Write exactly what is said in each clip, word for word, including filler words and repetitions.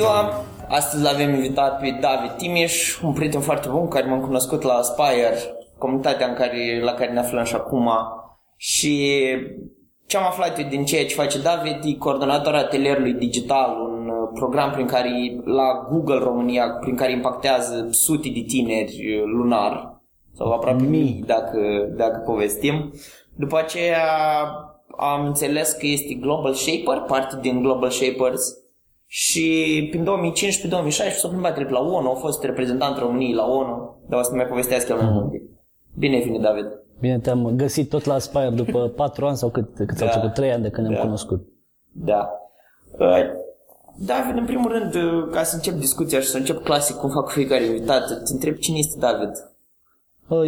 ziua! Astăzi l-avem invitat pe David Timiș, un prieten foarte bun care m-am cunoscut la Aspire, comunitatea în care, la care ne aflăm și acum. Și ce am aflat eu din ceea ce face David, e coordonator atelierului digital, un program prin care la Google România, prin care impactează sute de tineri lunar, sau aproape mii dacă, dacă povestim. După aceea am înțeles că este Global Shaper, parte din Global Shapers. Și prin două mii cincisprezece două mii șaisprezece s-a plimbat trip la O N U, a fost reprezentant României la O N U, dar o să ne mai povestească mai multe. Bine ai venit, David! Bine, te-am găsit tot la Aspire după patru ani sau cât, cât da. Au trecut, trei ani de când da. Ne-am cunoscut. Da. David, în primul rând, ca să încep discuția și să încep clasic cum fac fiecare invitat, te întreb cine este David?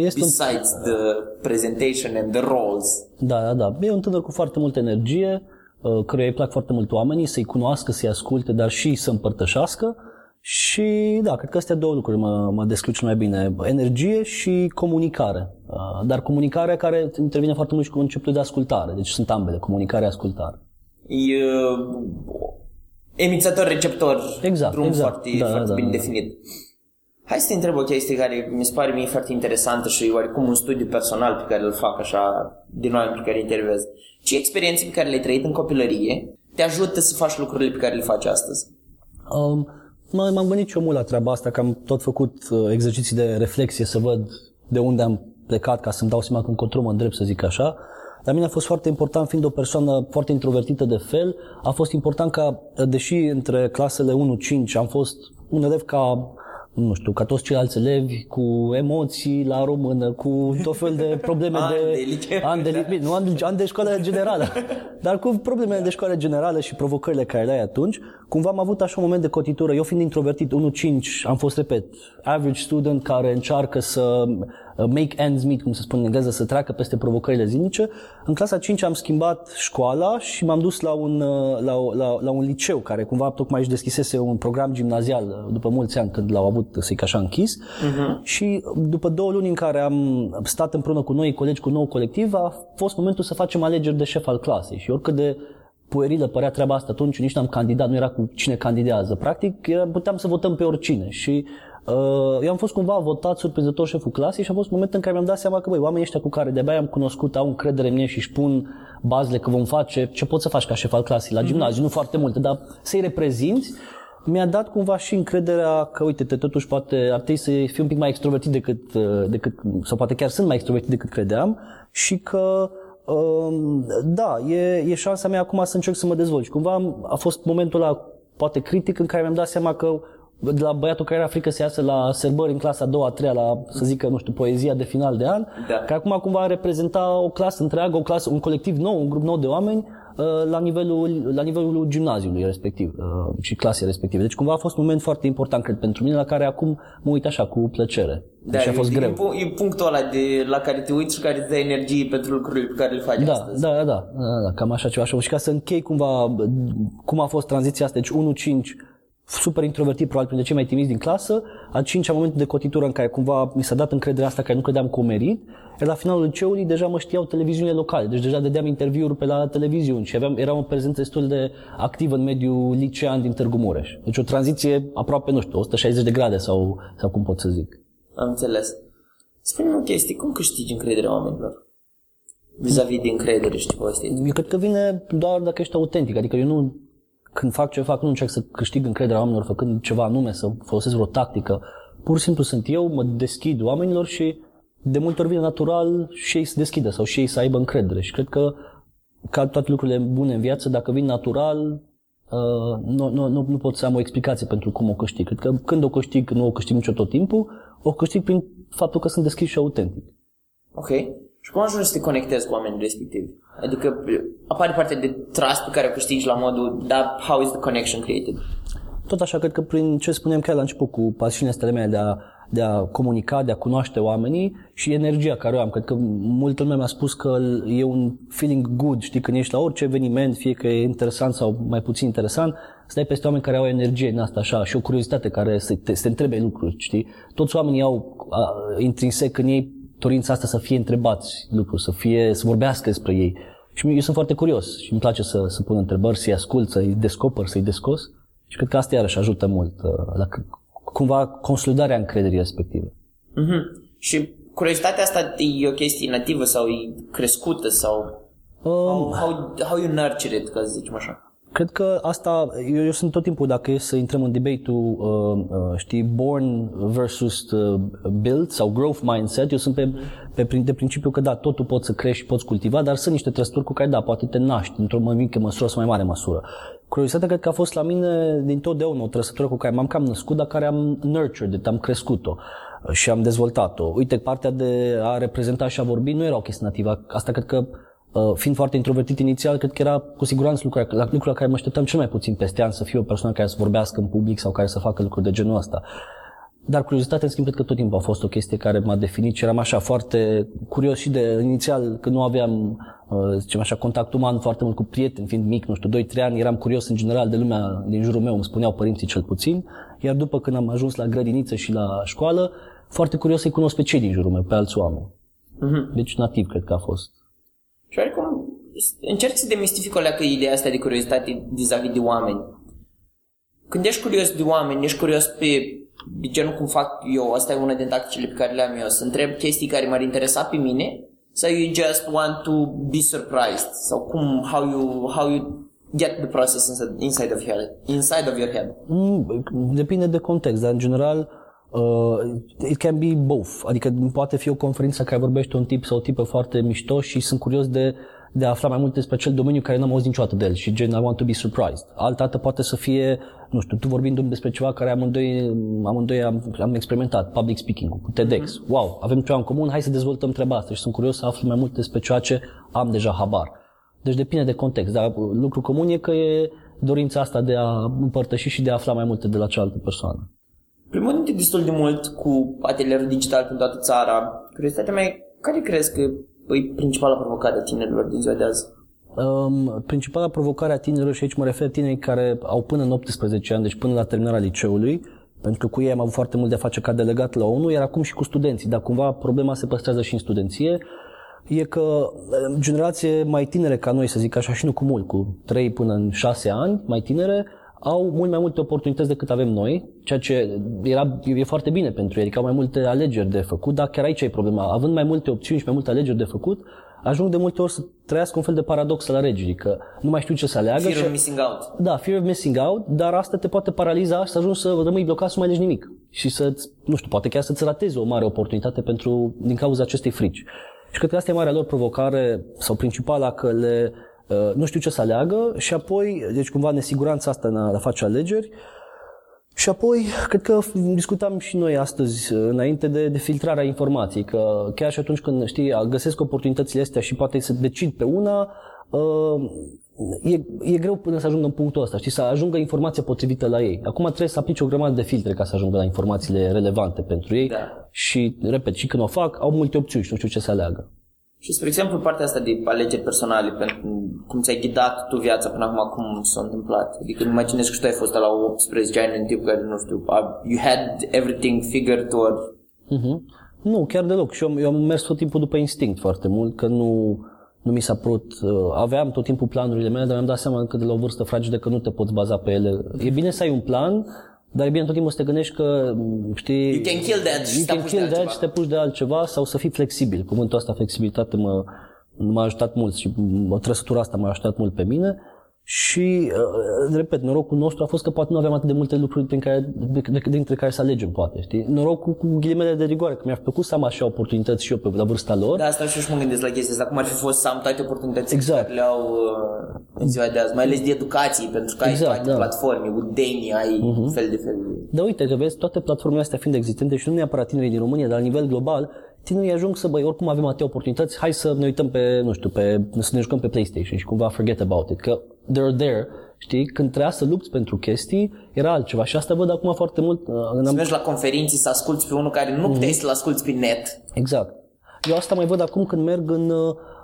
Este Besides un... the presentation and the roles. Da, da, da. E un tânăr cu foarte multă energie, căruia îi plac foarte mult oamenii, să-i cunoască, să-i asculte, dar și să împărtășească. Și da, cred că astea două lucruri mă, mă descriu cel mai bine. Energie și comunicare. Dar comunicarea care intervine foarte mult și cu conceptul de ascultare. Deci sunt ambele, comunicare, ascultare. E emițător-receptor. Exact, drum exact. Foarte, da, foarte da, bine da, definit. Da. Hai să te întreb o chestie care mi se pare mie foarte interesantă și oarecum un studiu personal pe care îl fac așa din oameni pe care interviez. Ce experiențe pe care le-ai trăit în copilărie te ajută să faci lucrurile pe care le faci astăzi? Um, m-am gândit și eu mult la treaba asta, că am tot făcut exerciții de reflexie să văd de unde am plecat ca să-mi dau seama că încotro mă îndrept, să zic așa. La mine a fost foarte important, fiind o persoană foarte introvertită de fel, a fost important ca, deși între clasele unu cinci am fost un elev ca... nu știu, ca toți ceilalți elevi, cu emoții la română, cu tot fel de probleme de... An de, de nu, an de, an de școală generală. Dar cu problemele de școală generală și provocările care le ai atunci, cumva am avut așa un moment de cotitură. Eu fiind introvertit, unu cinci, am fost, repet, average student care încearcă să make ends meet, cum se spune în engleză, să treacă peste provocările zilnice. În clasa cinci am schimbat școala și m-am dus la un, la, la, la un liceu care cumva tocmai își deschisese un program gimnazial după mulți ani când l-au avut, să zic așa, închis. Uh-huh. Și după două luni în care am stat împreună cu noi colegi, cu nou colectiv, a fost momentul să facem alegeri de șef al clasei. Și oricât de puerilă părea treaba asta atunci, nici n-am candidat, nu era cu cine candidează. Practic, puteam să votăm pe oricine. Și uh, eu am fost cumva votat surprinzător șeful clasei și a fost momentul în care mi-am dat seama că, băi, oamenii ăștia cu care de-abia i-am cunoscut au încredere în mine și își pun bazele că vom face ce poți să faci ca șef al clasei la gimnaziu, uh-huh. Nu foarte multe, dar să-i reprezinți. Mi-a dat cumva și încrederea că, uite, te totuși poate ar trebui să fiu un pic mai extrovertit decât, decât, sau poate chiar sunt mai extrovertit decât credeam și că, da, e, e șansa mea acum să încerc să mă dezvolt. Și cumva a fost momentul ăla, poate critic, în care mi-am dat seama că de la băiatul care era frică să iasă la serbări în clasa a doua, a treia, la, să zică, nu știu, poezia de final de an, da. Care acum cumva reprezenta o clasă întreagă, o clasă, un colectiv nou, un grup nou de oameni, la nivelul, la nivelul gimnaziului respectiv și clasei respective. Deci cumva a fost un moment foarte important, cred, pentru mine, la care acum mă uit așa, cu plăcere. Da, deci a fost e, greu. E punctul ăla de, la care te uiți și care îți dai energie pentru lucrurile pe care le faci da, astăzi. Da, da, da, da, cam așa ceva. Și ca să închei cumva cum a fost tranziția asta, deci unu cinci, super introvertit, probabil printre cei mai timizi din clasă, a cincea momentul de cotitură în care cumva mi s-a dat încrederea asta care nu credeam că o merit. La finalul liceului deja mă știau televiziunile locale, deci deja dădeam interviuri pe la televiziuni și aveam, eram o prezență destul de activă în mediul licean din Târgu Mureș. Deci o tranziție aproape, nu știu, o sută șaizeci de grade sau, sau cum pot să zic. Am înțeles. Spune-mi o chestie, cum câștigi încrederea oamenilor? Vis-a-vis de încredere și povestea. Eu cred că vine doar dacă ești autentic, adică eu nu... Când fac ce fac, nu încerc să câștig încrederea oamenilor făcând ceva anume, să folosesc vreo tactică. Pur și simplu sunt eu, mă deschid oamenilor și de multe ori vine natural și ei să deschidă sau și ei să aibă încredere. Și cred că, ca toate lucrurile bune în viață, dacă vin natural, nu, nu, nu, nu pot să am o explicație pentru cum o câștig. Cred că când o câștig, nu o câștig nicio tot timpul, o câștig prin faptul că sunt deschis și autentic. Ok. Și cum ajungi să te conectezi cu oamenii respectivi? Adică apare partea de trust pe care o câștigi la modul, dar how is the connection created? Tot așa, cred că prin ce spuneam chiar la început cu pasiunea asta mea de a, de a comunica, de a cunoaște oamenii și energia care o am. Cred că multă lume mi-a spus că e un feeling good, știi, când ești la orice eveniment, fie că e interesant sau mai puțin interesant, stai peste oameni care au energie în asta așa și o curiozitate care se te, se întrebe lucruri, știi? Toți oamenii au a, intrinsec în ei dorința asta să fie întrebați lucruri, să fie, să vorbească despre ei. Și eu sunt foarte curios și îmi place să, să pun întrebări, să-i ascult, să-i descoper, să-i descos. Și cred că asta iarăși ajută mult la cumva consolidarea încrederii respective. Mm-hmm. Și curiozitatea asta e o chestie nativă sau e crescută sau um, how, how you nurture it, ca să zicem așa? Cred că asta, eu, eu sunt tot timpul, dacă e să intrăm în debate-ul, uh, știi, born versus build sau growth mindset, eu sunt pe, pe, pe principiu că da, totul poți să crești și poți cultiva, dar sunt niște trăsături cu care da, poate te naști într-o mai mică măsură sau mai mare măsură. Curiozitatea cred că a fost la mine din totdeauna o trăsătură cu care m-am cam născut, dar care am nurtured it, am crescut-o și am dezvoltat-o. Uite, partea de a reprezenta și a vorbi nu era o chestie nativă, asta cred că fiind foarte introvertit inițial, cred că era cu siguranță lucrul la, lucrul la care mă așteptam cel mai puțin peste an, să fiu o persoană care să vorbească în public sau care să facă lucruri de genul ăsta. Dar curiozitatea, în schimb, cred că tot timpul a fost o chestie care m-a definit și eram așa foarte curios și de inițial, că nu aveam, zicem așa, contact uman foarte mult cu prieteni, fiind mic, nu știu, doi trei ani, eram curios în general de lumea din jurul meu, îmi spuneau părinții cel puțin, iar după când am ajuns la grădiniță și la școală, foarte curios să-i cunosc pe cei din jurul meu, pe alți oameni. Mm-hmm. Deci nativ, cred că a fost. Și oricum, încerc să demistific o leacă ideea asta de curiozitate vis-a-vis de oameni. Când ești curios de oameni, ești curios pe genul cum fac eu, asta e una din tacticile pe care le-am eu, să întreb chestii care m-ar interesa pe mine, sau you just want to be surprised, sau cum, how you, how you get the process inside of your, inside of your head. Depinde de context, dar în general, Uh, it can be both, adică poate fi o conferință care vorbește un tip sau o tipă foarte mișto și sunt curios de, de a afla mai mult despre acel domeniu care n-am auzit niciodată de el și gen I want to be surprised. Altădată poate să fie, nu știu, tu vorbindu-mi despre ceva care amândoi, amândoi am, am experimentat, public speaking-ul, cu TEDx, mm-hmm. Wow, avem ceva în comun, hai să dezvoltăm treaba asta și sunt curios să aflu mai mult despre ceea ce am deja habar. Deci depinde de context, dar lucru comun e că e dorința asta de a împărtăși și de a afla mai multe de la cealaltă persoană. Primul timp destul de mult cu atelierul digital în toată țara. Curiozitatea mea, care crezi că e principala provocare a tinerilor din ziua de azi? Um, principala provocare a tinerilor, și aici mă refer tinerii care au până în optsprezece ani, deci până la terminarea liceului, pentru că cu ei am avut foarte mult de a face ca delegat la O N U, iar acum și cu studenții, dar cumva problema se păstrează și în studenție, e că generație mai tinere ca noi, să zic așa, și nu cu mult, cu trei până în șase ani, mai tinere, au mult mai multe oportunități decât avem noi, ceea ce era, e foarte bine pentru ei, că au mai multe alegeri de făcut, dar chiar aici e problema. Având mai multe opțiuni și mai multe alegeri de făcut, ajung de multe ori să trăiască un fel de paradox la regii, că nu mai știu ce să aleagă. Fear și... of missing out. Da, fear of missing out, dar asta te poate paraliza și să ajungi să rămâi blocat, să nu mai alegi nimic. Și să, nu știu, poate chiar să-ți ratezi o mare oportunitate pentru, din cauza acestei frici. Și cred că asta e marea lor provocare, sau principala, că le... nu știu ce să aleagă și apoi, deci cumva nesiguranța asta în a face alegeri și apoi, cred că discutam și noi astăzi înainte de, de filtrarea informației, că chiar și atunci când, știi, găsesc oportunitățile astea și poate să decid pe una, e, e greu până să ajungă în punctul ăsta, știi, să ajungă informația potrivită la ei. Acum trebuie să aplici o grămadă de filtre ca să ajungă la informațiile relevante pentru ei, da. Și, repet, și când o fac, au multe opțiuni și nu știu ce să aleagă. Și, spre exemplu, partea asta de alegeri personale, pentru cum ți-ai ghidat tu viața până acum, cum s-a întâmplat. Adică imaginezi că tu ai fost la optsprezece ani în timp care, nu știu, you had everything figured or... Uh-huh. Nu, chiar deloc. Și eu, eu am mers tot timpul după instinct foarte mult, că nu, nu mi s-a părut... Aveam tot timpul planurile mele, dar mi-am dat seama că de la o vârstă fragedă că nu te poți baza pe ele. E bine să ai un plan, dar e bine tot timpul să te gândești că, știi... You can kill that și te puși de altceva. Te puși de altceva sau să fii flexibil. Cuvântul ăsta, flexibilitate, mă, m-a ajutat mult și trăsătura asta m-a ajutat mult pe mine. Și, repet, norocul nostru a fost că poate nu aveam atât de multe lucruri prin care, dintre care să alegem, poate, știi? Norocul cu ghilimele de rigoare, că mi-a plăcut să am așa oportunități și eu pe la vârsta lor. Da, asta și eu mă gândesc la chestia asta, cum ar fi fost să am toate oportunitățile exact. Care le au în ziua de azi, mai ales de educație, pentru că ai exact, toate da. Platforme, Udemy, ai uh-huh. fel de fel. Da, uite, că vezi, toate platformele astea fiind existente și nu neapărat tinerii din România, dar la nivel global, tinerii ajung să, băi, oricum avem atâtea oportunități, hai să ne uităm pe, nu știu, pe, să ne jucăm pe PlayStation și cumva forget about it, că they're there, știi? Când trebuia să lupți pentru chestii, era altceva și asta văd acum foarte mult. Să mergi la conferinții, să asculți pe unul care nu puteai mm-hmm. să-l asculți pe net. Exact. Eu asta mai văd acum când merg în,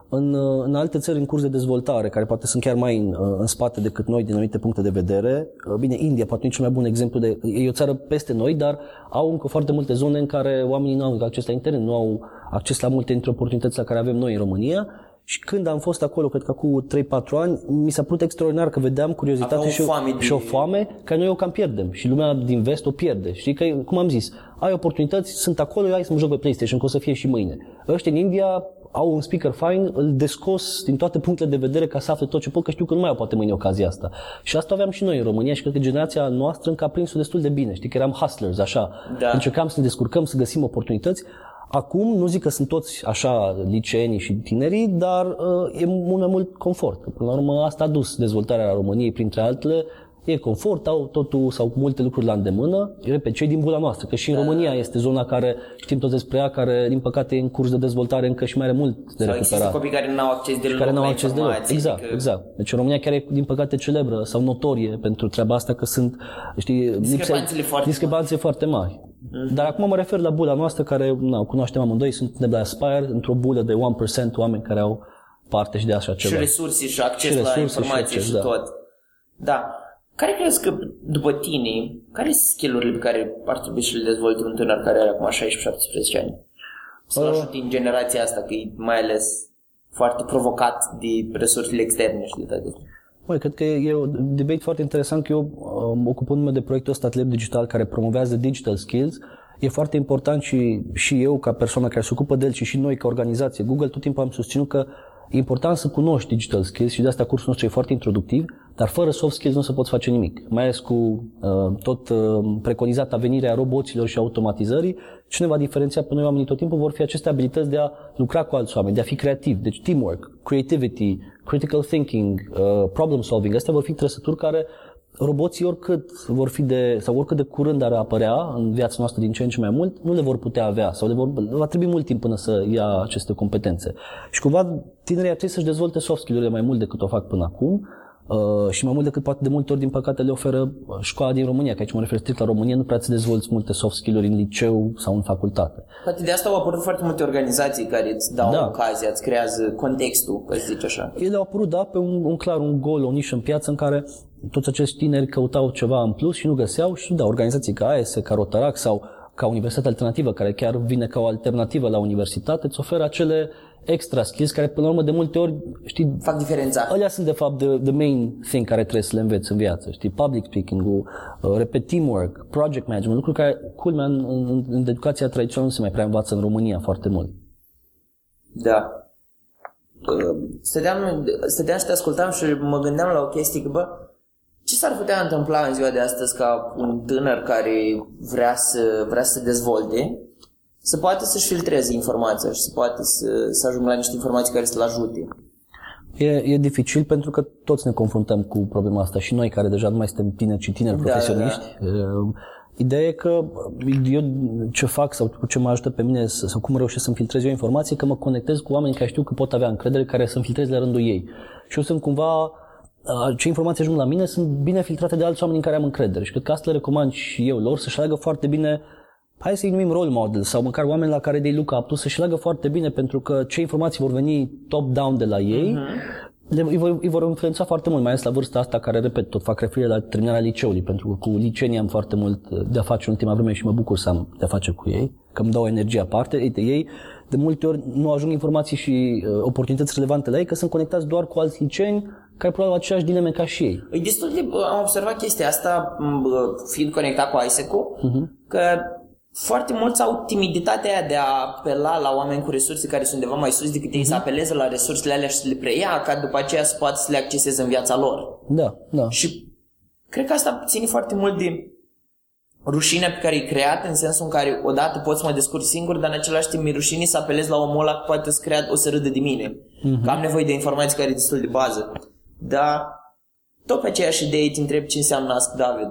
în, în alte țări în curs de dezvoltare, care poate sunt chiar mai în, în spate decât noi din anumite puncte de vedere. Bine, India poate nu e cel mai bun exemplu, de, e o țară peste noi, dar au încă foarte multe zone în care oamenii nu au acces la internet, nu au acces la multe dintre oportunități la care avem noi în România. Și când am fost acolo, cred că cu trei patru ani, mi s-a părut extraordinar că vedeam curiozitate și o, de... și o foame că noi o cam pierdem și lumea din vest o pierde. Știi că, cum am zis, ai oportunități, sunt acolo, eu hai să mă joc pe PlayStation, că o să fie și mâine. Ăștia în India au un speaker fain, îl descos din toate punctele de vedere ca să afle tot ce pot, că știu că nu mai au poate mâine ocazia asta. Și asta aveam și noi în România și cred că generația noastră încă a prins-o destul de bine. Știi că eram hustlers, așa, da. Încercam să ne descurcăm, să găsim oportunități. Acum, nu zic că sunt toți așa liceenii și tinerii, dar uh, e mult mai mult confort. Până la urmă, asta a dus dezvoltarea României, printre altele, e confort, au totul sau multe lucruri la îndemână, repet, cei din bula noastră, că și în da. România este zona care știm toți despre ea, care din păcate e în curs de dezvoltare încă și mai are mult de recuperat. Sau există copii care nu au acces deloc, care nu au acces deloc. Exact, că... exact. Deci România chiar e din păcate celebră sau notorie pentru treaba asta că sunt, știi, discrepanțele foarte, discrepanțe foarte mari. Mm-hmm. Dar acum mă refer la bula noastră care, na, o cunoaștem amândoi, suntem de la Aspire, într-o bulă de unu la sută oameni care au parte și de așa ceva. Și resurse și acces și la resurse, informație și, și, și tot. Da. da. Care crezi că, după tine, care sunt skill-urile pe care ar trebui să le dezvolte un tânăr care are acum șaisprezece-șaptesprezece ani? Să uh. ajut din generația asta, că e mai ales foarte provocat de resursele externe și de toate. Măi, cred că e un debate foarte interesant, că eu, ocupându-mă de proiectul ăsta Lab Digital, care promovează digital skills, e foarte important și, și eu, ca persoană care se ocupă de el, și și noi, ca organizație, Google, tot timpul am susținut că e important să cunoști digital skills și de asta cursul nostru e foarte introductiv, dar fără soft skills nu se poți face nimic. Mai ales cu uh, tot uh, preconizata venire a roboților și automatizării, ce ne va diferenția pe noi oamenii tot timpul vor fi aceste abilități de a lucra cu alți oameni, de a fi creativ, deci teamwork, creativity, critical thinking, uh, problem solving. Astea vor fi trăsături care roboții oricât vor fi de, sau oricât de curând ar apărea în viața noastră din ce în ce mai mult, nu le vor putea avea sau le vor, va trebui mult timp până să ia aceste competențe. Și cumva tinerii ar trebui să-și dezvolte soft skill-urile mai mult decât o fac până acum și mai mult decât poate de multe ori din păcate le oferă școala din România, că aici mă refer strict la România, nu prea îți dezvolți multe soft skill-uri în liceu sau în facultate. Poate de asta au apărut foarte multe organizații care îți dau da. ocazia, îți creează contextul, că zici așa. Ele au apărut, da, pe un, un clar, un gol, o nișă în piață în care toți acești tineri căutau ceva în plus și nu găseau și da, organizații ca AIESEC, ca Rotaract sau ca Universitatea Alternativă, care chiar vine ca o alternativă la universitate, îți oferă acele extra skills care până la urmă de multe ori, știi, fac diferența. Alea sunt de fapt the, the main thing care trebuie să le înveți în viață, știi, public speaking-ul, repet, teamwork, project management, lucruri care culmea în, în, în educația tradițională nu se mai prea învață în România foarte mult. Da. Stăteam, stăteam și te ascultam și mă gândeam la o chestie că, bă, ce s-ar putea întâmpla în ziua de astăzi ca un tânăr care vrea să, vrea să se dezvolte să poată să-și filtreze informația și să poată să, să ajungă la niște informații care să-l ajute? E, e dificil pentru că toți ne confruntăm cu problema asta și noi care deja nu mai suntem tineri, ci tineri da, profesioniști. Da. Ideea e că eu ce fac sau ce mă ajută pe mine sau cum reușesc să-mi filtrez eu informație, că mă conectez cu oameni care știu că pot avea încredere, care să-mi filtrez la rândul ei. Și eu sunt cumva... ce informații ajung la mine sunt bine filtrate de alți oameni în care am încredere și cred că asta le recomand și eu lor, să-și aleagă foarte bine, hai să-i numim role model sau măcar oameni la care de-i look up, să-și aleagă foarte bine pentru că ce informații vor veni top-down de la ei, uh-huh. le, îi, vor, îi vor influența foarte mult, mai ales la vârsta asta care, repet, tot fac referire la terminarea liceului, pentru că cu licenii am foarte mult de-a face în ultima vreme și mă bucur să am de-a face cu ei, că îmi dau energie aparte, uite, ei de multe ori nu ajung informații și uh, oportunități relevante la ei, că sunt conectați doar cu alți liceni care probabil au aceeași dileme ca și ei. E destul de, am observat chestia asta fiind conectat cu AIESEC-ul, uh-huh. că foarte mulți au timiditatea aia de a apela la oameni cu resurse care sunt undeva mai sus decât ei, uh-huh. să apeleze la resursele alea și să le preia, ca după aceea să poată să le acceseze în viața lor. Da, da. Și cred că asta ține foarte mult de rușinea pe care e creată, în sensul în care odată poți să mă descurci singur, dar în același timp mi-e rușine să apelez la omul ăla că poate să creadă, o să râdă de mine, uh-huh. că am nevoie de informații care e destul de bază. Dar tot pe aceeași idee îți întreb ce înseamnă Ask David.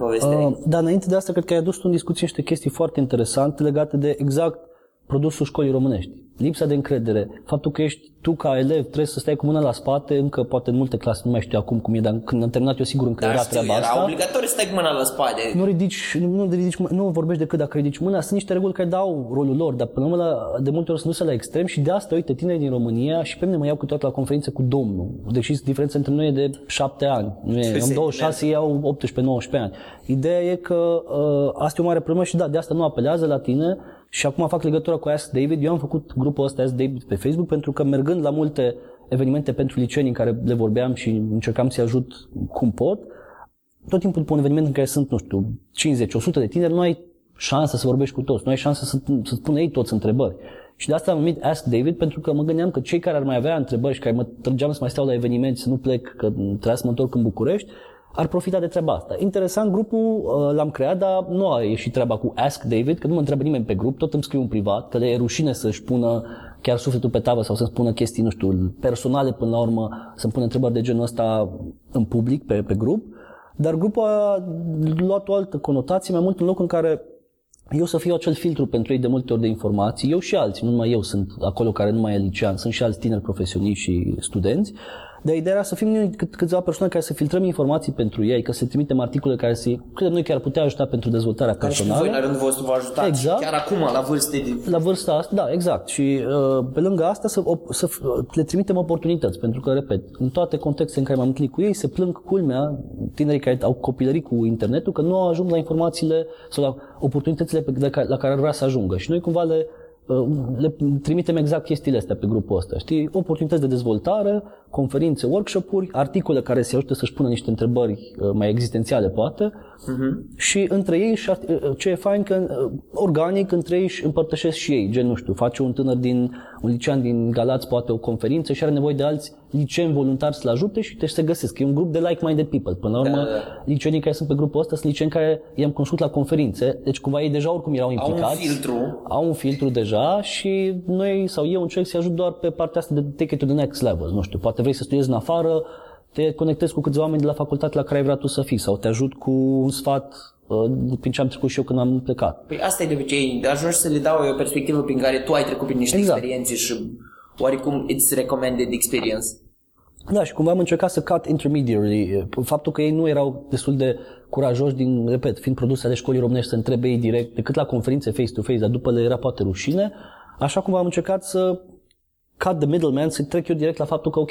Uh, dar înainte de asta, cred că ai adus în discuție niște chestii foarte interesante legate de exact produsul școlii românești. Lipsa de încredere, faptul că ești tu ca elev, trebuie să stai cu mâna la spate, încă poate în multe clase, nu mai știu acum cum e, dar când am terminat eu sigur încă da, era treaba era asta. Era obligatoriu să stai cu mâna la spate. Nu ridici, nu, ridici, nu vorbești decât dacă ridici mâna, sunt niște reguli care dau rolul lor, dar până la, de multe ori sunt duse la extrem și de asta, uite, tineri din România și pe mine mă iau câteodată la conferințe cu domnul, deși diferența între noi e de șapte ani, nu e, am douăzeci și șase, iau optsprezece-nouăsprezece ani. Ideea e că ă, asta e o mare problemă și da, de asta nu apelează la tine și acum fac legătura cu Ask David. Eu am făcut grupul ăsta Ask David pe Facebook pentru că mergând la multe evenimente pentru liceeni în care le vorbeam și încercam să-i ajut cum pot, tot timpul după un eveniment în care sunt, nu știu, cincizeci o sută de tineri, nu ai șansa să vorbești cu toți, nu ai șansa să, să-ți pună ei toți întrebări. Și de asta am numit Ask David, pentru că mă gândeam că cei care ar mai avea întrebări și care mă trăgeam să mai stau la evenimente, să nu plec, că trebuia să mă întorc în București, ar profita de treaba asta. Interesant, grupul l-am creat, dar nu a ieșit treaba cu Ask David, că nu mă întreabă nimeni pe grup, tot îmi scriu în privat, că le e rușine să-și pună chiar sufletul pe tavă sau să-mi spună chestii, nu știu, personale până la urmă, să-mi pună întrebări de genul ăsta în public, pe, pe grup. Dar grupul a luat o altă conotație, mai mult în loc în care eu să fiu acel filtru pentru ei de multe ori de informații, eu și alții, nu numai eu sunt acolo care nu mai e licean, sunt și alți tineri profesioniști și studenți, dar ideea era să fim noi câțiva persoane care să filtrăm informații pentru ei, că să trimitem articole care să, credem noi, chiar putea ajuta pentru dezvoltarea personală. Care și voi, la rândul vostru, vă ajutați exact. Chiar acum, la vârste de... La vârsta asta, da, exact. Și pe lângă asta să, să le trimitem oportunități, pentru că, repet, în toate contextele în care m-am întâlnit cu ei, se plâng, culmea, tinerii care au copilărit cu internetul, că nu ajung la informațiile sau la oportunitățile la care, la care ar vrea să ajungă. Și noi cumva le... le trimitem exact chestiile astea pe grupul ăsta, știi? Oportunități de dezvoltare, conferințe, workshop-uri, articole care se ajută să-și pună niște întrebări mai existențiale, poate, uh-huh. și între ei, ce e fain că organic, între ei își împărtășesc și ei, gen, nu știu, face un tânăr din, un licean din Galați, poate o conferință și are nevoie de alți liceeni voluntari să-l ajute și te se găsesc. E un grup de like-minded people. Până la urmă, da, da. Liceenii care sunt pe grupul ăsta sunt liceeni care i-am cunoscut la conferințe, deci cumva ei deja oricum erau implicați. Au un filtru. Au un filtru deja. Și noi sau eu încerc să-i ajut doar pe partea asta de take it to the next level. Nu știu, poate vrei să studiezi în afară, te conectezi cu câțiva oameni de la facultate la care ai vrea tu să fii sau te ajut cu un sfat prin ce am trecut și eu când am plecat. Păi asta e de obicei, ajungi să le dau o perspectivă prin care tu ai trecut prin niște exact. Experiențe și oarecum it's recommended experience. Da, și cumva am încercat să cut intermediary. Faptul că ei nu erau destul de curajoși, din, repet, fiind produse ale școlii românești, să întrebe ei direct, decât la conferințe face-to-face, dar după le era poate rușine, așa cumva am încercat să cut the middleman, să trec eu direct la faptul că, ok,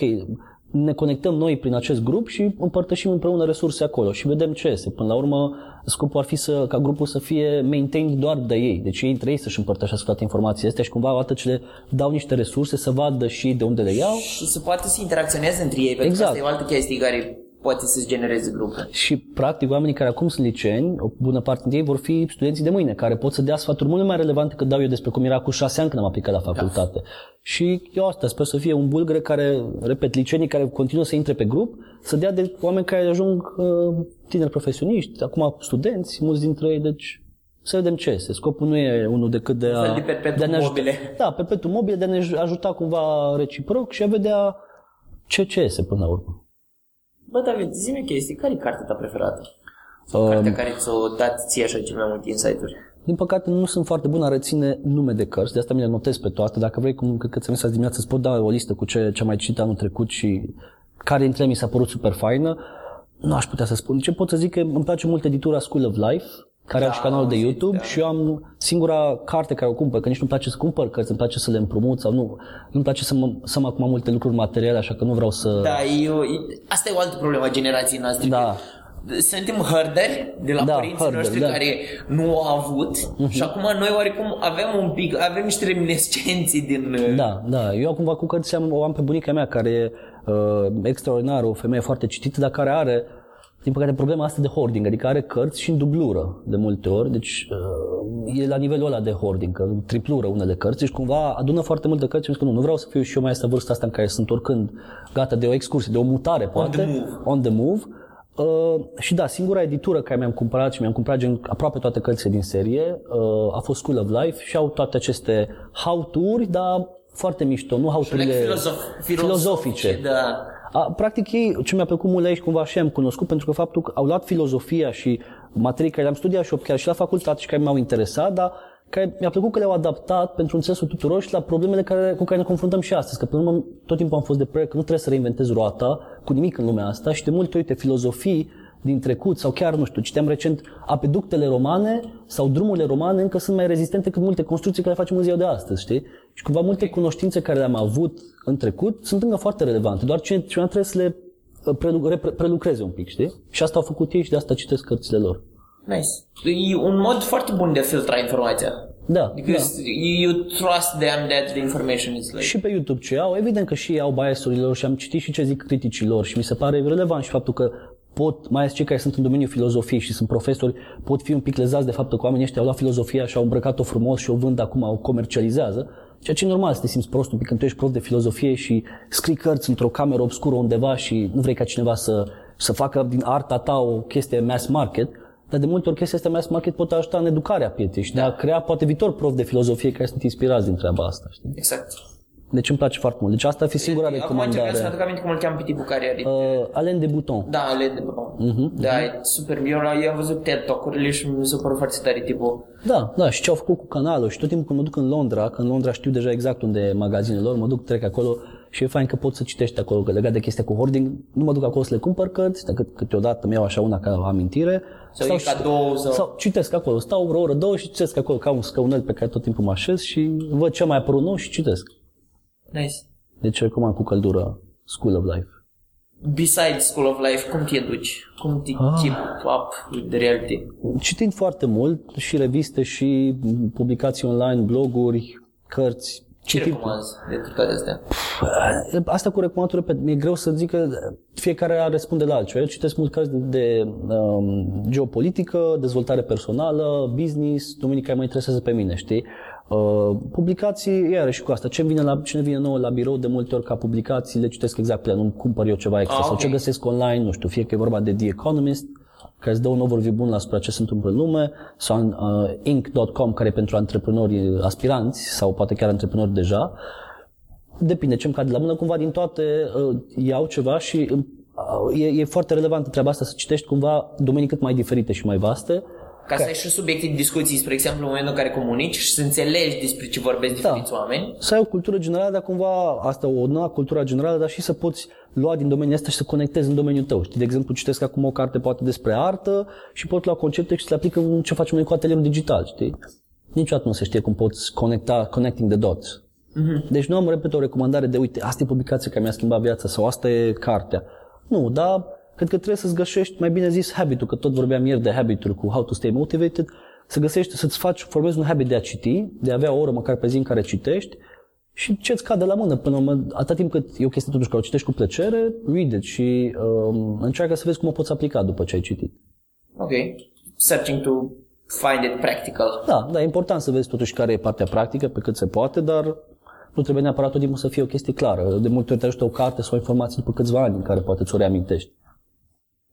ne conectăm noi prin acest grup și împărtășim împreună resurse acolo și vedem ce este. Până la urmă, scopul ar fi să, ca grupul să fie maintained doar de ei, deci ei între ei să-și împărtășească toate informațiile astea și cumva atât ce le dau niște resurse să vadă și de unde le iau. Și să poate să interacționeze între ei, pentru exact. Că asta e o altă chestie care poate să-ți genereze grupul. Și practic oamenii care acum sunt liceeni, o bună parte dintre ei vor fi studenții de mâine, care pot să dea sfaturi mult mai relevante cât dau eu despre cum era cu șase ani când am aplicat la facultate. Da. Și eu asta sper să fie un bulgăre care, repet, licenii care continuă să intre pe grup, să dea de oameni care ajung tineri profesioniști, acum studenți, mulți dintre ei, deci... Să vedem ce este. Scopul nu e unul decât de a... de a ne ajuta, da, perpetuum mobile, de a ne ajuta cumva reciproc și a vedea ce ce este până la urmă. Bă, David, zi-mi chestii, care e cartea ta preferată? Sau um, cartea care ți-o dat ție așa cel mai mult insight-uri? Din păcate nu sunt foarte bun a reține nume de cărți, de asta mi le notez pe toate. Dacă vrei, cum cred că ți-am zis azi dimineață, îți pot da o listă cu ce, ce am mai citit anul trecut și care dintre ele mi s-a părut super faină. Nu aș putea să spun. Ce pot să zic că îmi place mult editura School of Life, care da, au și canalul de YouTube, da. Și eu am singura carte care o cumpăr, că nici nu-mi place să cumpăr cărți, îmi place să le împrumut sau nu, nu-mi place să mă, să mă acum multe lucruri materiale, așa că nu vreau să... Da, eu, asta e o altă problemă a generației noastre. Da. Suntem herderi de la da, părinții herder, noștri da. Care nu au avut uh-huh. și acum noi oarecum avem un pic, avem niște reminiscențe din... Da, da, eu acum cu cărți am, o am pe bunica mea care e uh, extraordinară, o femeie foarte citită, dar care are... Din păcate, problema asta de hoarding, adică are cărți și în dublură de multe ori, deci e la nivelul ăla de hoarding, că triplură unele cărți și cumva adună foarte multe cărți și zic că nu, nu vreau să fiu și eu mai asta vârsta asta în care sunt oricând gata de o excursie, de o mutare poate, on the move. On the move. Uh, și da, singura editură care mi-am cumpărat și mi-am cumpărat gen, aproape toate cărțile din serie uh, a fost School of Life și au toate aceste how-to-uri, dar foarte mișto, nu how-to-urile filozof- filozofice. Da. A, practic ei, ce mi-a plăcut mult aici, cumva și am cunoscut, pentru că faptul că au luat filozofia și materii care le-am studiat și eu chiar și la facultate și care m-au interesat, dar care mi-a plăcut că le-au adaptat pentru înțelesul tuturor și la problemele care, cu care ne confruntăm și astăzi. Că până urmă, tot timpul am fost de părere că nu trebuie să reinventez roata cu nimic în lumea asta și de multe, uite, filozofii din trecut sau chiar, nu știu, citeam recent apeductele romane sau drumurile romane încă sunt mai rezistente cât multe construcții care le facem în ziua de astăzi, știi? Și cumva multe cunoștințe care le-am avut în trecut sunt încă foarte relevante, doar cineva trebuie să le prelucreze un pic, știi? Și asta au făcut ei și de asta citesc cărțile lor. Nice. E un mod foarte bun de a filtra informația. Da, da. You trust them that the information is like... Și pe YouTube ce au, evident că și ei au bias-urile lor și am citit și ce zic criticii lor și mi se pare relevant și faptul că pot, mai ales cei care sunt în domeniul filozofiei și sunt profesori, pot fi un pic lezați de faptul că oamenii ăștia au luat filozofia și au îmbrăcat-o frumos și o vând acum, o comercializează. Ceea ce e normal să te simți prost un pic când tu ești prof de filozofie și scrii cărți într-o cameră obscură undeva și nu vrei ca cineva să, să facă din arta ta o chestie mass market. Dar de multe ori chestia asta mass market pot ajuta în educarea pieței și de a crea poate viitor prof de filozofie care sunt inspirați din treaba asta, știi? Exact. Deci îmi place foarte mult. Deci asta ar fi singura recomandare. Acum încerc să-mi aduc aminte cum îl cheam pe tipul care uh, Alain de Bouton. Da, Alain de Bouton. Uh-huh. Da, uh-huh. E super. Eu, eu am văzut TED Talk-urile și mi s-a părut foarte tare tipul. Da, da, și ce au făcut cu canalul și tot timpul când mă duc în Londra, că în Londra știu deja exact unde e magazinele lor, mă duc, trec acolo și e fain că pot să citești acolo, că legat de chestia cu hoarding, nu mă duc acolo să le cumpăr cărți, dacă câteodată mi-au așa una ca amintire. Sau, sau, cadou, sau... sau citesc acolo, stau o oră, două și citesc acolo ca un scaunel pe care tot timpul mă așez și văd ce a mai apărut nou și citesc. Nice. Deci recomand cu căldură School of Life. Besides School of Life, cum te duci? Cum te ah. keep up with the reality? Citind foarte mult și reviste și publicații online, bloguri, cărți. Ce recomanzi de toate astea? Asta cu recomandările, mi-e greu să zic că fiecare ar răspunde la altceva. Eu citesc mult cărți de, de um, geopolitică, dezvoltare personală, business, domenii care mă interesează pe mine, știi? Uh, publicații, iarăși cu asta, ce vine la, cine vine nouă la birou de multe ori ca publicații, le citesc exact pe ea, nu cumpăr eu ceva extra. Ah, okay. Sau ce găsesc online, nu știu, fie că e vorba de The Economist, care îți dă un overview bun asupra ce se întâmplă în lume, sau uh, inc punct com, care e pentru antreprenori aspiranți sau poate chiar antreprenori deja. Depinde ce îmi cade la mână, cumva din toate uh, iau ceva și uh, e, e foarte relevantă treaba asta, să citești cumva domenii cât mai diferite și mai vaste. Ca, Ca să ai și subiecte de discuții, spre exemplu, în momentul în care comunici și să înțelegi despre ce vorbesc diferiți da. oameni. Să ai o cultură generală, dar cumva asta o nouă cultură generală, dar și să poți lua din domeniul ăsta și să conectezi în domeniul tău. Știi, de exemplu, citesc acum o carte poate despre artă și pot lua concepte și să le aplic în ce facem noi cu atelierul digital, știi? Niciodată nu se știe cum poți conecta, connecting the dots. Mm-hmm. Deci nu am, repet, o recomandare de, uite, asta e publicația care mi-a schimbat viața sau asta e cartea. Nu, dar... cred că trebuie să-ți găsești, mai bine zis, habit-ul, că tot vorbeam ieri de habit-uri cu how to stay motivated, să găsești, să-ți faci, formezi un habit de a citi, de a avea o oră măcar pe zi în care citești și ce-ți cade la mână până mă, atât timp cât e o chestie totuși că o citești cu plăcere, read it și um, încearcă să vezi cum o poți aplica după ce ai citit. Ok. Searching to find it practical. Da, da, e important să vezi totuși care e partea practică pe cât se poate, dar... nu trebuie neapărat tot timpul să fie o chestie clară. De multe ori te ajută o carte sau informații după câțiva ani în care poate ți-o reamintești.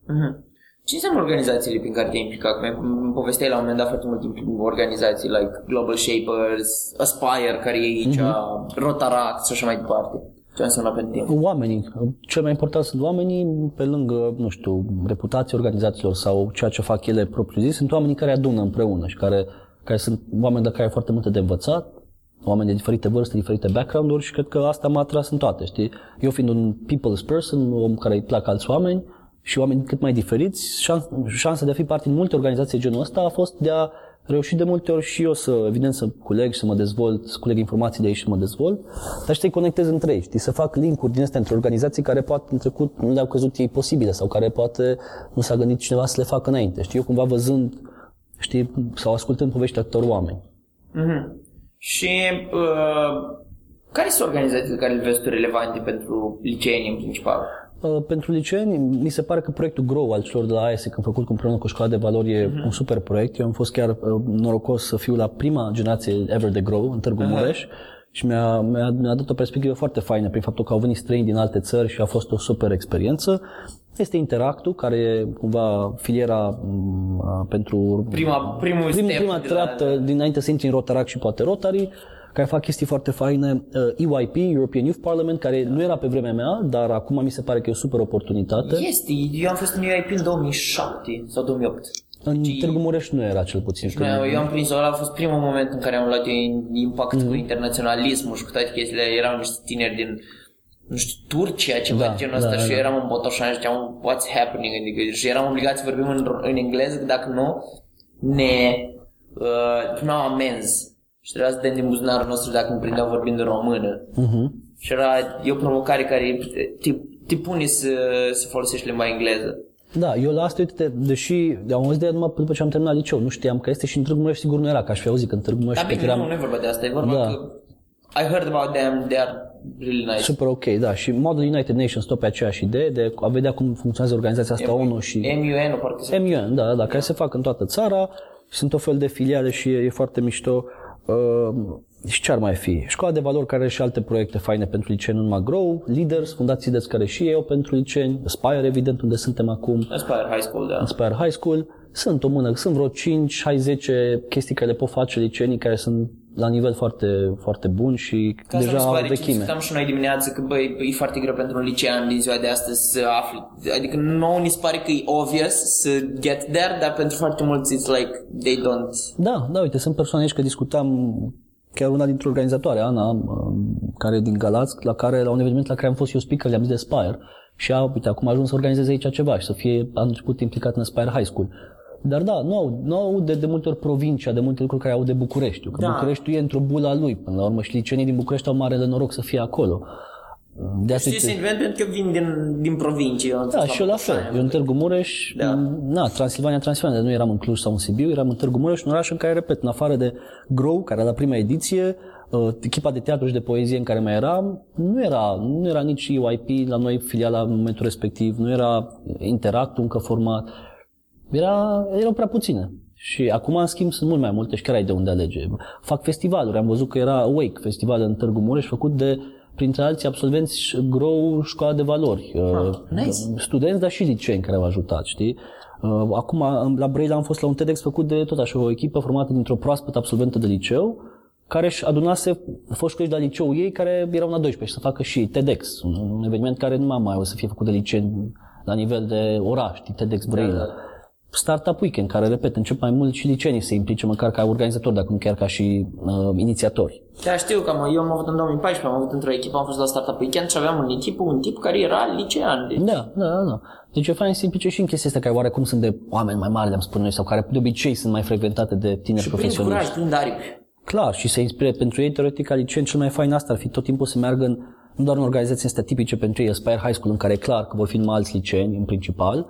Mm-hmm. Ce înseamnă organizațiile prin care te-ai implicat? Îmi povesteai la un moment dat foarte mult timp organizații like Global Shapers, Aspire, care e aici, mm-hmm. Rotaract și așa mai departe. Ce înseamnă pentru tine? Oamenii. Cel mai important sunt oamenii, pe lângă, nu știu, reputația organizațiilor sau ceea ce fac ele propriu-zis. Sunt oamenii care adună împreună și care, care sunt oameni de care ai foarte multe de învățat. Oameni de diferite vârste, diferite background-uri și cred că asta m-a atras în toate, știi? Eu fiind un people's person, un om care îi plac alți oameni și oameni cât mai diferiți, șansa de a fi parte din multe organizații genul ăsta a fost de a reuși de multe ori și eu să, evident, să culeg și să mă dezvolt, să culeg informații de aici și să mă dezvolt, dar și să-i conectez între ei, știi? Să fac link-uri din astea între organizații care poate în trecut nu le-au crezut ei posibile sau care poate nu s-a gândit cineva să le facă înainte, știi? Eu cumva văzând, știi, sau ascultând povești altor oameni. Mm-hmm. Și uh, care sunt organizațiile care le vezi tu relevante pentru liceeni în principal? Uh, pentru liceeni, mi se pare că proiectul GROW al celor de la AIESEC, am făcut împreună cu Școala de Valori, e uh-huh. un super proiect. Eu am fost chiar uh, norocos să fiu la prima generație ever de GROW în Târgu Mureș uh-huh. și mi-a, mi-a, mi-a dat o perspectivă foarte faină prin faptul că au venit străini din alte țări și a fost o super experiență. Este Interactul, care e cumva filiera m- pentru prima, primul prim, prima treaptă la... dinainte să intri în Rotaract și poate Rotary, care fac chestii foarte faine, uh, E Y P, European Youth Parliament, care da. nu era pe vremea mea, dar acum mi se pare că e o super oportunitate. Este, eu am fost în E Y P în două mii șapte sau două mii opt. În și... Târgu Mureș nu era cel puțin. Nu, eu am prins-o, ăla a fost primul moment în care am luat eu impact mm-hmm. cu internaționalismul și cu toate chestiile, erau niște tineri din... nu știu, Turcia, ceva da, de genul ăsta da, da. și eu eram în Botoșani și ziceam what's happening, adică, și eram obligat să vorbim în, în engleză, că dacă nu ne uh, primeau amenzi și trebuia să dăm din buzunarul nostru dacă ne prindeau vorbind în română uh-huh. și era e o provocare care te, te pune să, să folosești limba engleză. Da, eu la asta, uite, deși am auzit de ea numai după ce am terminat liceu, nu știam că este și în Târgu Mureș sigur nu era, că aș fi auzit că în Târgu Mureș... Da, pe eram... nu, nu e vorba de asta, e vorba da. că I heard about them, they are really nice. Super ok, da, și Model United Nations tot pe aceeași idee de a vedea cum funcționează organizația asta M- ONU și... M U N, parcă se... M U N, da, da, da, care se fac în toată țara, sunt tot fel de filiale și e, e foarte mișto. Uh, și ce ar mai fi? Școala de Valori, care are și alte proiecte faine pentru liceeni, nu numai GROW, Leaders, fundații de care și eu pentru liceeni, Aspire, evident, unde suntem acum. Aspire High School, da. Aspire High School. Sunt o mână, sunt vreo cinci, șase, zece chestii care le pot face liceenii care sunt la nivel foarte, foarte bun și ca deja au vechime. Cam și noi dimineață că, băi, e foarte greu pentru un licean din ziua de astăzi să afli. Adică nouă ni se pare că e obvious să get there, dar pentru foarte mulți it's like they don't. Da, da, uite, sunt persoane aici că discutam chiar una dintre organizatoare, Ana, care e din Galați, la care la un eveniment la care am fost eu speaker, le-am zis de Aspire și a, uite, acum a ajuns să organizeze aici ceva și să fie a început implicat în Aspire High School. Dar da, nu au, nu au de, de multe ori provincia, de multe lucruri care au de București. Că da. Bucureștiul e într-o bula lui, până la urmă, și licenii din București au marele noroc să fie acolo. De și se invent pentru că vin din, din provincie. Da, și eu la fel. Eu în Târgu Mureș, da. na, Transilvania, Transilvania, dar nu eram în Cluj sau în Sibiu, eram în Târgu Mureș, un oraș în care, repet, în afară de GROW, care era la prima ediție, echipa de teatru și de poezie în care mai eram, nu era, nu era nici U I P la noi, filiala în momentul respectiv, nu era Interactul încă format. Era, erau prea puține. Și acum, în schimb, sunt mult mai multe și chiar ai de unde alege. Fac festivaluri. Am văzut că era WAKE Festival în Târgu Mureș, făcut de, printre alții, absolvenți GROW, Școala de Valori. Ah, nice. Studenți, dar și liceeni care au ajutat, știi? Acum, la Brăila am fost la un TEDx făcut de tot așa o echipă formată dintr-o proaspătă absolventă de liceu, care își adunase foști colegi de la liceul ei, care erau la doisprezece, să facă și TEDx, un eveniment care nu mai o să fie făcut de liceeni la nivel de oraș, știi? TEDx Braila. Da. Startup Weekend, care, repet, încep mai mult și licenii se implice, măcar ca organizatori, dacă nu chiar ca și uh, inițiatori. Da, știu că am, eu am avut în două mii paisprezece, am avut într-o echipă, am fost la Startup Weekend și aveam în echipă un tip care era licean. Deci... Da, da, da. Deci e fain să se implice și în chestia asta, care oarecum sunt de oameni mai mari, le-am spus noi, sau care de obicei sunt mai frecventate de tineri profesioniști. Și prin curaj, prin aripi. Clar, și se inspire pentru ei, teoretic, ca liceen, cel mai fain asta ar fi tot timpul să meargă în, nu doar în organizații astea tipice pentru ei, Aspire High School, în care e clar că vor fi numai alți liceeni, în principal,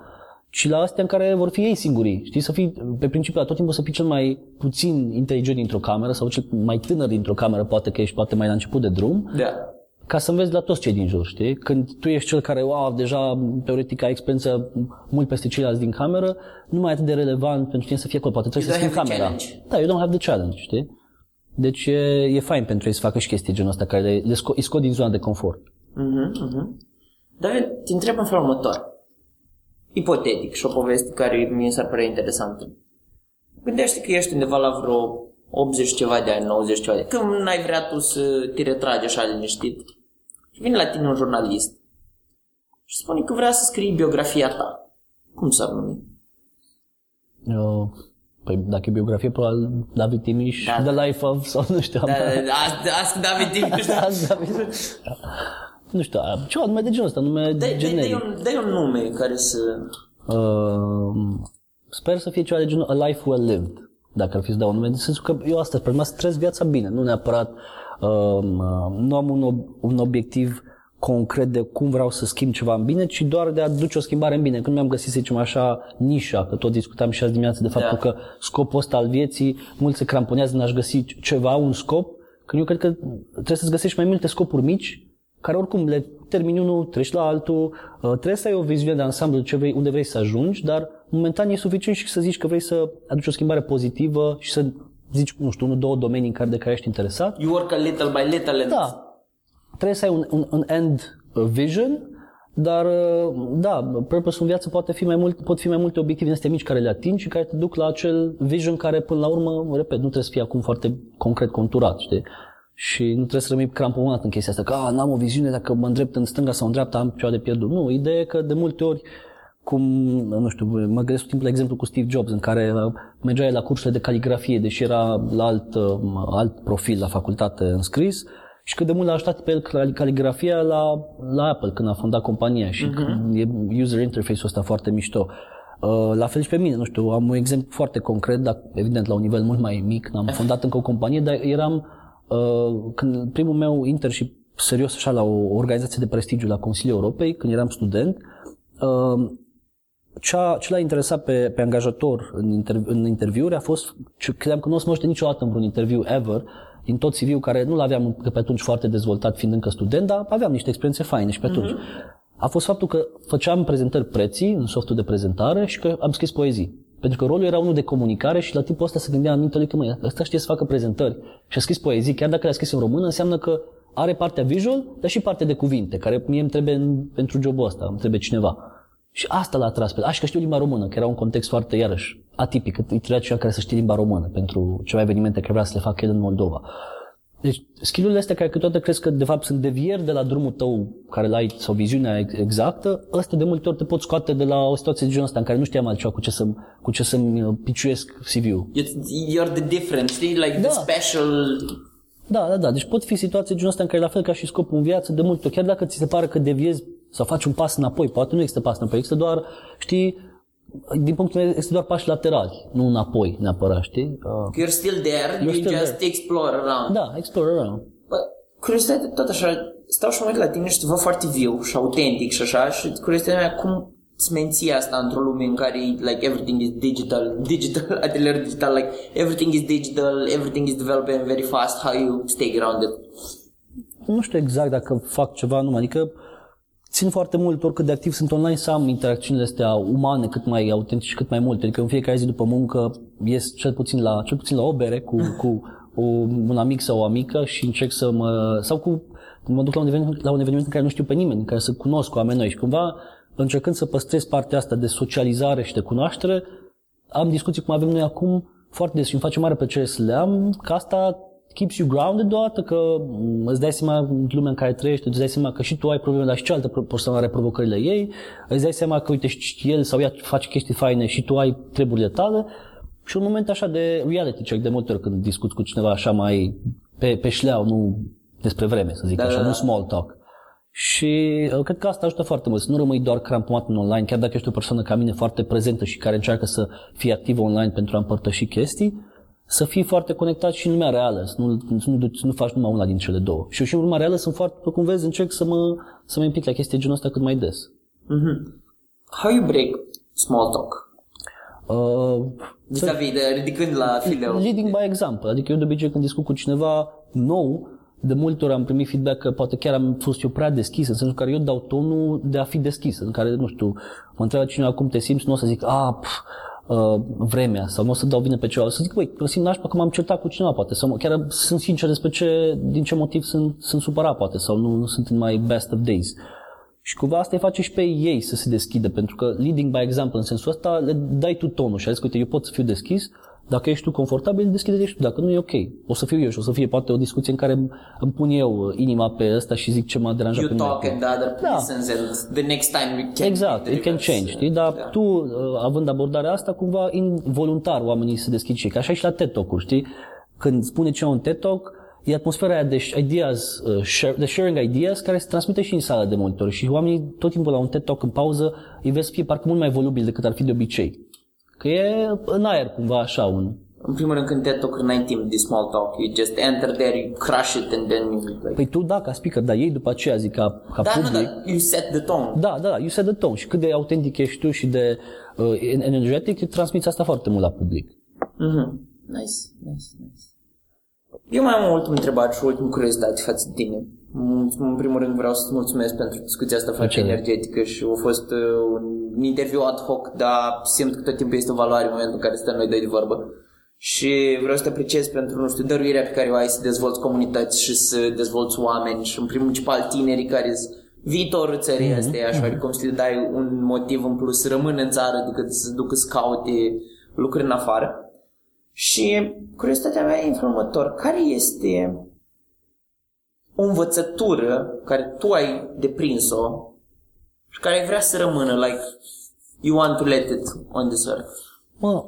și la astea în care vor fi ei singurii, știi, să fii, pe principiu, tot timpul să fii cel mai puțin inteligent dintr-o cameră sau cel mai tânăr dintr-o cameră, poate că ești poate mai la început de drum, da. Ca să înveți la toți cei din jur, știi? Când tu ești cel care, wow, deja, teoretic, ai experiență mult peste ceilalți din cameră, nu mai e atât de relevant pentru tine să fie acolo, poate trebuie să schimbi camera. Challenge. Da, you don't have the challenge, știi? Deci e, e fain pentru ei să facă și chestii genul ăsta, care le, le sco- îi scot din zona de confort. Mhm, mhm. David, te întreb în felul următor. Ipotetic și o poveste care mie s-ar părea interesantă. Gândește că ești undeva la vreo optzeci ceva de ani, nouăzeci ceva de ani, când n-ai vrea tu să te retragi așa liniștit. Și vine la tine un jurnalist și spune că vrea să scrii biografia ta. Cum s-ar numi? Eu, păi dacă e biografie, probabil David Timiș, da. The Life of, sau nu știu. Da, da, da, azi David Timiș. Nu știu, ceva nume de genul ăsta, nume de, generic. Dă-i un, dă-i un nume care să... Uh, sper să fie ceva de genul A Life Well Lived, dacă ar fi să dau un nume. În sensul că eu asta, pentru mine, să trăiesc viața bine, nu neapărat... Uh, nu am un, ob- un obiectiv concret de cum vreau să schimb ceva în bine, ci doar de a duce o schimbare în bine. Când mi-am găsit, să zicem așa, nișa, că tot discutam și azi dimineață de faptul da. Că scopul ăsta al vieții, mulți se cramponează în a-și găsi ceva, un scop, când eu cred că trebuie să-ți găsești mai multe scopuri mici, care oricum le termini unul, treci la altul, trebuie să ai o viziune de ansamblu ce vrei, unde vrei să ajungi, dar momentan e suficient și să zici că vrei să aduci o schimbare pozitivă și să zici, nu știu, unul, două domenii în care de care ești interesat. You work a little by little. Da. Trebuie să ai un, un, un end vision, dar da, purpose în viață poate fi mai mult, pot fi mai multe obiective din astea mici care le atingi și care te duc la acel vision care până la urmă, repet, nu trebuie să fie acum foarte concret conturat, știi? Și nu trebuie să rămâi cramponat în chestia asta, că a, n-am o viziune, dacă mă îndrept în stânga sau în dreapta, am ceva de pierdut. Nu, ideea e că de multe ori, cum, nu știu, mă gândesc timpul la exemplu cu Steve Jobs, în care mergea la cursurile de caligrafie, deși era la alt, alt profil la facultate înscris, și cât de mult l-a ajutat pe el caligrafia la, la Apple, când a fondat compania și uh-huh. user interface-ul ăsta foarte mișto. La fel și pe mine, nu știu, am un exemplu foarte concret, dar evident la un nivel mult mai mic, n-am fondat încă o companie, dar eram... Când primul meu internship serios așa la o organizație de prestigiu la Consiliul Europei, când eram student, Ce, a, ce l-a interesat pe, pe angajator în, intervi, în interviuri a fost, credeam că nu o să mă știe niciodată într-un interviu ever, din tot C V-ul care nu l-aveam pe atunci foarte dezvoltat, fiind încă student, dar aveam niște experiențe faine și pe atunci. Uh-huh. A fost faptul că făceam prezentări preții în softul de prezentare și că am scris poezii. Pentru că rolul era unul de comunicare și la timpul ăsta se gândea în mintele că măi, ăsta știe să facă prezentări și a scris poezii, chiar dacă le-a scris în română, înseamnă că are partea visual, dar și partea de cuvinte, care mie îmi trebuie în, pentru jobul ăsta, îmi trebuie cineva. Și asta l-a atras pe el. Așa că știu limba română, că era un context foarte, iarăși, atipic. Îi trebuia cineva care să știe limba română pentru ceva evenimente care vrea să le facă el în Moldova. Deci, skill-urile astea care câteodată crezi că, de fapt, sunt devieri de la drumul tău care l-ai sau viziunea exactă, ăsta de multe ori te pot scoate de la o situație de genul ăsta în care nu știam altceva cu ce să-mi, cu ce să-mi piciuiesc C V-ul. You're the difference, like the special... Da, da, da. Deci pot fi situații de genul ăsta în care, la fel ca și scopul în viață, de multe ori, chiar dacă ți se pare că deviezi sau faci un pas înapoi, poate nu există pas înapoi, există doar, știi, din punctul meu există doar pași laterali, nu înapoi neapărat, știi? Uh, You're still there, you still just there. Explore around. Da, explore around. Bă, curiozitatea tot așa, stau și mă uit la tine și te văd foarte viu și autentic și așa, și curiozitatea mea, cum îți menții asta într-o lume în care, like, everything is digital, digital, atelier digital, like, everything is digital, everything is developing very fast, how you stay grounded? Nu știu exact dacă fac ceva numai, adică țin foarte mult, oricât de activ sunt online, să am interacțiunile astea umane cât mai autentice și cât mai multe. Adică în fiecare zi după muncă ies cel puțin la, cel puțin la o bere cu, cu un amic sau o amică și încerc să mă... Sau cu, mă duc la un, eveniment, la un eveniment în care nu știu pe nimeni, în care să cunosc oameni noi. Și cumva, încercând să păstrez partea asta de socializare și de cunoaștere, am discuții cum avem noi acum foarte des și îmi face mare plăcere să le am, că asta... keeps you grounded doar, că îți dai seama în lumea în care trăiești, îți dai seama că și tu ai probleme, dar și cealaltă persoană are provocările ei, îți dai seama că uite și el sau ea face chestii faine și tu ai treburile tale și un moment așa de reality check de multe ori când discuți cu cineva așa mai pe, pe șleau, nu despre vreme să zic da, așa, da, da. Nu small talk. Și cred că asta ajută foarte mult, să nu rămâi doar crampomat în online, chiar dacă ești o persoană ca mine foarte prezentă și care încearcă să fie activă online pentru a împărtăși chestii, să fii foarte conectat și în lumea reală, să nu, nu, nu faci numai una din cele două. Și eu și în lumea reală sunt foarte, cum vezi, încerc să mă, să mă implic la chestii genul ăsta cât mai des. Mm-hmm. How you break small talk? Uh, Vis-a-vis, ridicând la fileu. Leading by example. Adică eu de obicei când discut cu cineva nou, de multe ori am primit feedback că poate chiar am fost eu prea deschis, în sensul în care eu dau tonul de a fi deschis, în care, nu știu, mă întreabă cineva cum te simți, nu o să zic, a, pf, vremea sau nu o să dau bine pe ceva, o să zic, băi, mă simt nașpa că m-am certat cu cineva, poate, sau chiar sunt sincer despre ce, din ce motiv sunt, sunt supărat, poate, sau nu, nu sunt în my best of days. Și cumva asta îi face și pe ei să se deschidă, pentru că leading by example, în sensul ăsta, le dai tu tonul și ai zis, uite, eu pot să fiu deschis, dacă ești tu confortabil, deschide-te și tu, dacă nu e ok. O să fiu eu și o să fie poate o discuție în care îmi pun eu inima pe ăsta și zic ce m-a deranjat pe mine. You talk and the other persons and the next time we can... Exact, it can change, știi? Dar yeah. tu, având abordarea asta, cumva involuntar oamenii se deschid și ei. Așa e și la TED Talk-uri, știi? Când spune cineva un TED Talk, e atmosfera aia de ideas, uh, share, de sharing ideas care se transmite și în sală de multe ori. Și oamenii tot timpul la un TED Talk în pauză îi vezi fie parcă mult mai volubil decât ar fi de obicei. Că e în aer cumva așa un... În primul rând când te tocă n-ai timp de small talk, you just enter there, you crush it and then... Like... Păi tu da, ca speaker, dar ei după aceea zic ca, ca da, public... Da, nu, da, you set the tone. Da, da, da, you set the tone și cât de autentic ești tu și de uh, energetic, te transmiți asta foarte mult la public. Mm-hmm. Nice, nice, nice. Eu mai am o ultimă întrebare și o ultimă curiozitate față de tine. În primul rând vreau să-ți mulțumesc pentru discuția asta foarte energetică și a fost un interviu ad hoc, dar simt că tot timpul este o valoare în momentul în care stăm noi doi de vorbă. Și vreau să te apreciez pentru, nu știu, dăruirea pe care o ai să dezvolți comunități și să dezvolți oameni și în principal tinerii care sunt viitorul țării astea, așa cum să le dai un motiv în plus să rămână în țară decât să ducă să caute lucruri în afară. Și curiozitatea mea e informător, care este o învățătură care tu ai deprins-o și care ai vrea să rămână, like, you want to let it on this earth? Mă,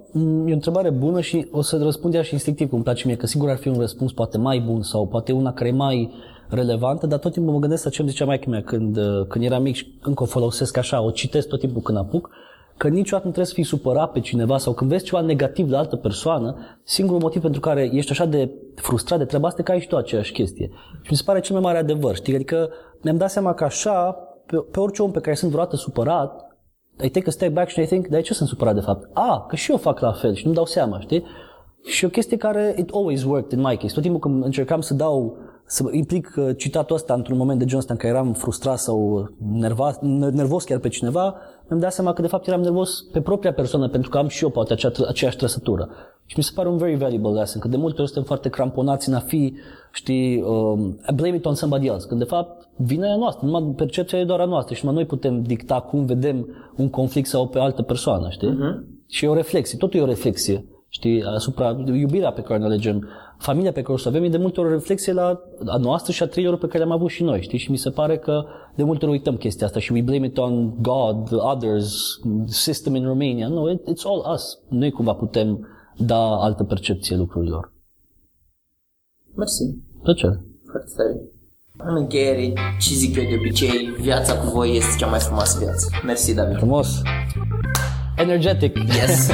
e o întrebare bună și o să răspund ea și instinctiv, cum îmi place mie, că sigur ar fi un răspuns poate mai bun sau poate una care e mai relevantă, dar tot timpul mă gândesc la ce îmi zicea maică-mea când, când era mic și încă o folosesc așa, o citesc tot timpul când apuc, că niciodată nu trebuie să fii supărat pe cineva sau când vezi ceva negativ la altă persoană, singurul motiv pentru care ești așa de frustrat de treaba asta e că ai și tu aceeași chestie. Și mi se pare cel mai mare adevăr, știi? Adică ne-am dat seama că așa, pe, pe orice om pe care sunt vreodată supărat, I take a step back și I think, dar ce sunt supărat de fapt? Ah, că și eu fac la fel și nu-mi dau seama, știi? Și o chestie care, it always worked in my case. Tot timpul când încercam să dau, să implic citatul ăsta într-un moment de genul ăsta în care eram frustrat sau nervos, nervos chiar pe cineva, mi-am dat seama că de fapt eram nervos pe propria persoană pentru că am și eu poate acea, aceeași trăsătură. Și mi se pare un very valuable lesson, că de multe ori suntem foarte cramponați în a fi, știi, um, I blame it on somebody else, când de fapt vina e a noastră, numai percepția e doar a noastră și numai noi putem dicta cum vedem un conflict sau pe altă persoană, știi? Uh-huh. Și e o reflexie, totul e o reflexie, știi, asupra iubirea pe care ne alegem, familia pe care o să avem, e de multe ori o reflexie la a noastră și a trăirilor pe care le-am avut și noi, știi? Și mi se pare că de multe ori uităm chestia asta și we blame it on God, others, system in Romania. No, it, it's all us. Noi cumva putem da altă percepție lucrurilor. Mersi. Plăcere. Foarte tare. În încheiere, ce zic eu de obicei, viața cu voi este cea mai frumoasă viață. Mersi, David. Frumos. Energetic. Yes.